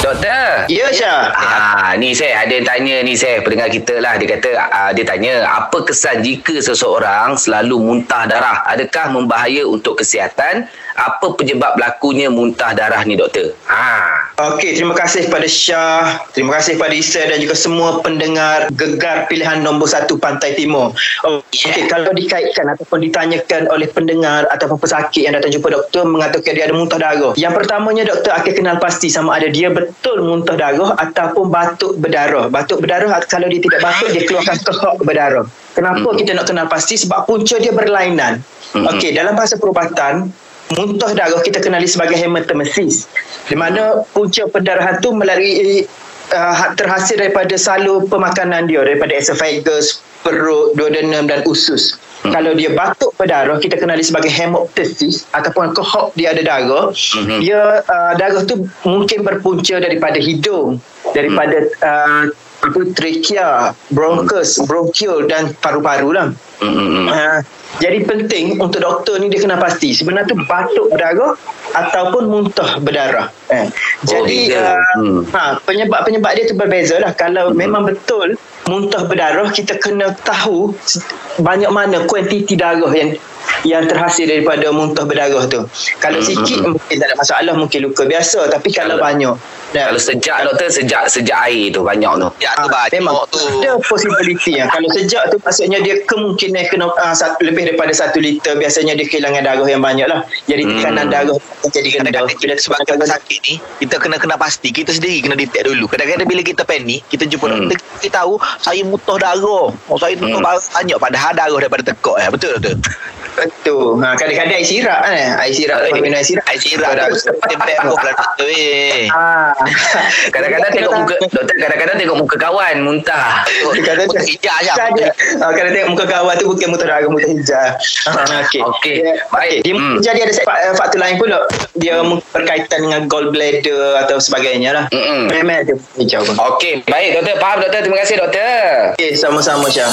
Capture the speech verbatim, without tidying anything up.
Doktor. Ya, Syah. Ah, ni saya ada yang tanya ni saya pendengar kita lah. Dia kata uh, dia tanya apa kesan jika seseorang selalu muntah darah? Adakah membahaya untuk kesihatan? Apa penyebab berlakunya muntah darah ni, doktor? Ha. Okey, terima kasih kepada Syah. Terima kasih kepada Isa dan juga semua pendengar Gegar Pilihan Nombor satu Pantai Timur. Okey, yeah. Kalau dikaitkan ataupun ditanyakan oleh pendengar ataupun pesakit yang datang jumpa doktor mengatakan dia ada muntah darah. Yang pertamanya doktor akan kenal pasti sama ada dia ber- betul muntah darah ataupun batuk berdarah. Batuk berdarah, kalau dia tidak batuk dia keluarkan kerak berdarah. Kenapa mm-hmm. kita nak kenal pasti? Sebab punca dia berlainan. Mm-hmm. Okey, dalam bahasa perubatan, muntah darah kita kenali sebagai hemoptysis. Di mana punca perdarahan tu melalui uh, terhasil daripada salur pemakanan dia, daripada esophagus, perut, duodenum dan usus. Hmm. Kalau dia batuk berdarah, kita kenali sebagai hemoptysis ataupun kohok dia ada darah. Hmm. Dia uh, darah tu mungkin berpunca daripada hidung, daripada hmm. uh, trachea, bronchus, bronchiole dan paru-paru lah. Hmm. Uh, jadi penting untuk doktor ni dia kena pasti sebenarnya tu batuk berdarah ataupun muntah berdarah. Eh. Jadi oh, uh, hmm. ha, penyebab-penyebab dia tu berbeza lah. Kalau hmm. memang betul muntah berdarah, kita kena tahu banyak mana kuantiti darah yang yang terhasil daripada muntah berdarah tu. Kalau hmm. sikit mungkin tak ada masalah, mungkin luka biasa, tapi kalau, kalau banyak dah. Kalau sejak doktor, sejak sejak air tu banyak tu. Sejak ha, tu banyak. Memang tu ada possibility ya. Kalau sejak tu maksudnya dia kemungkinan kena uh, satu, lebih daripada satu liter biasanya dia kehilangan darah yang banyak lah. Jadi tekanan hmm. darah jadi kena darah. Bila sebab kita sakit ni kita kena kena pasti kita sendiri kena detect dulu. Kadang-kadang bila kita panik kita jumpa hmm. doktor kita tahu saya muntah darah. Oh, saya muntah hmm. banyak padahal darah daripada tekak eh. Betul doktor. Betul. Ha, kadang-kadang air sirap kan. Air sirap kalau minum air sirap, air sirap dah tempat aku pula tu weh. Ha. Kadang-kadang tengok muka doktor, kadang-kadang tengok muka kawan muntah. Kadang-kadang muka hijau aja. Kadang tengok muka kawan tu bukan muntah darah, muntah hijau. Okey. Okey. Baik. Jadi ada faktor lain pula dia berkaitan dengan gallbladder atau sebagainya lah. Memang dia hijau. Okey, baik doktor, faham doktor. Terima kasih doktor. Okey, sama-sama Syah.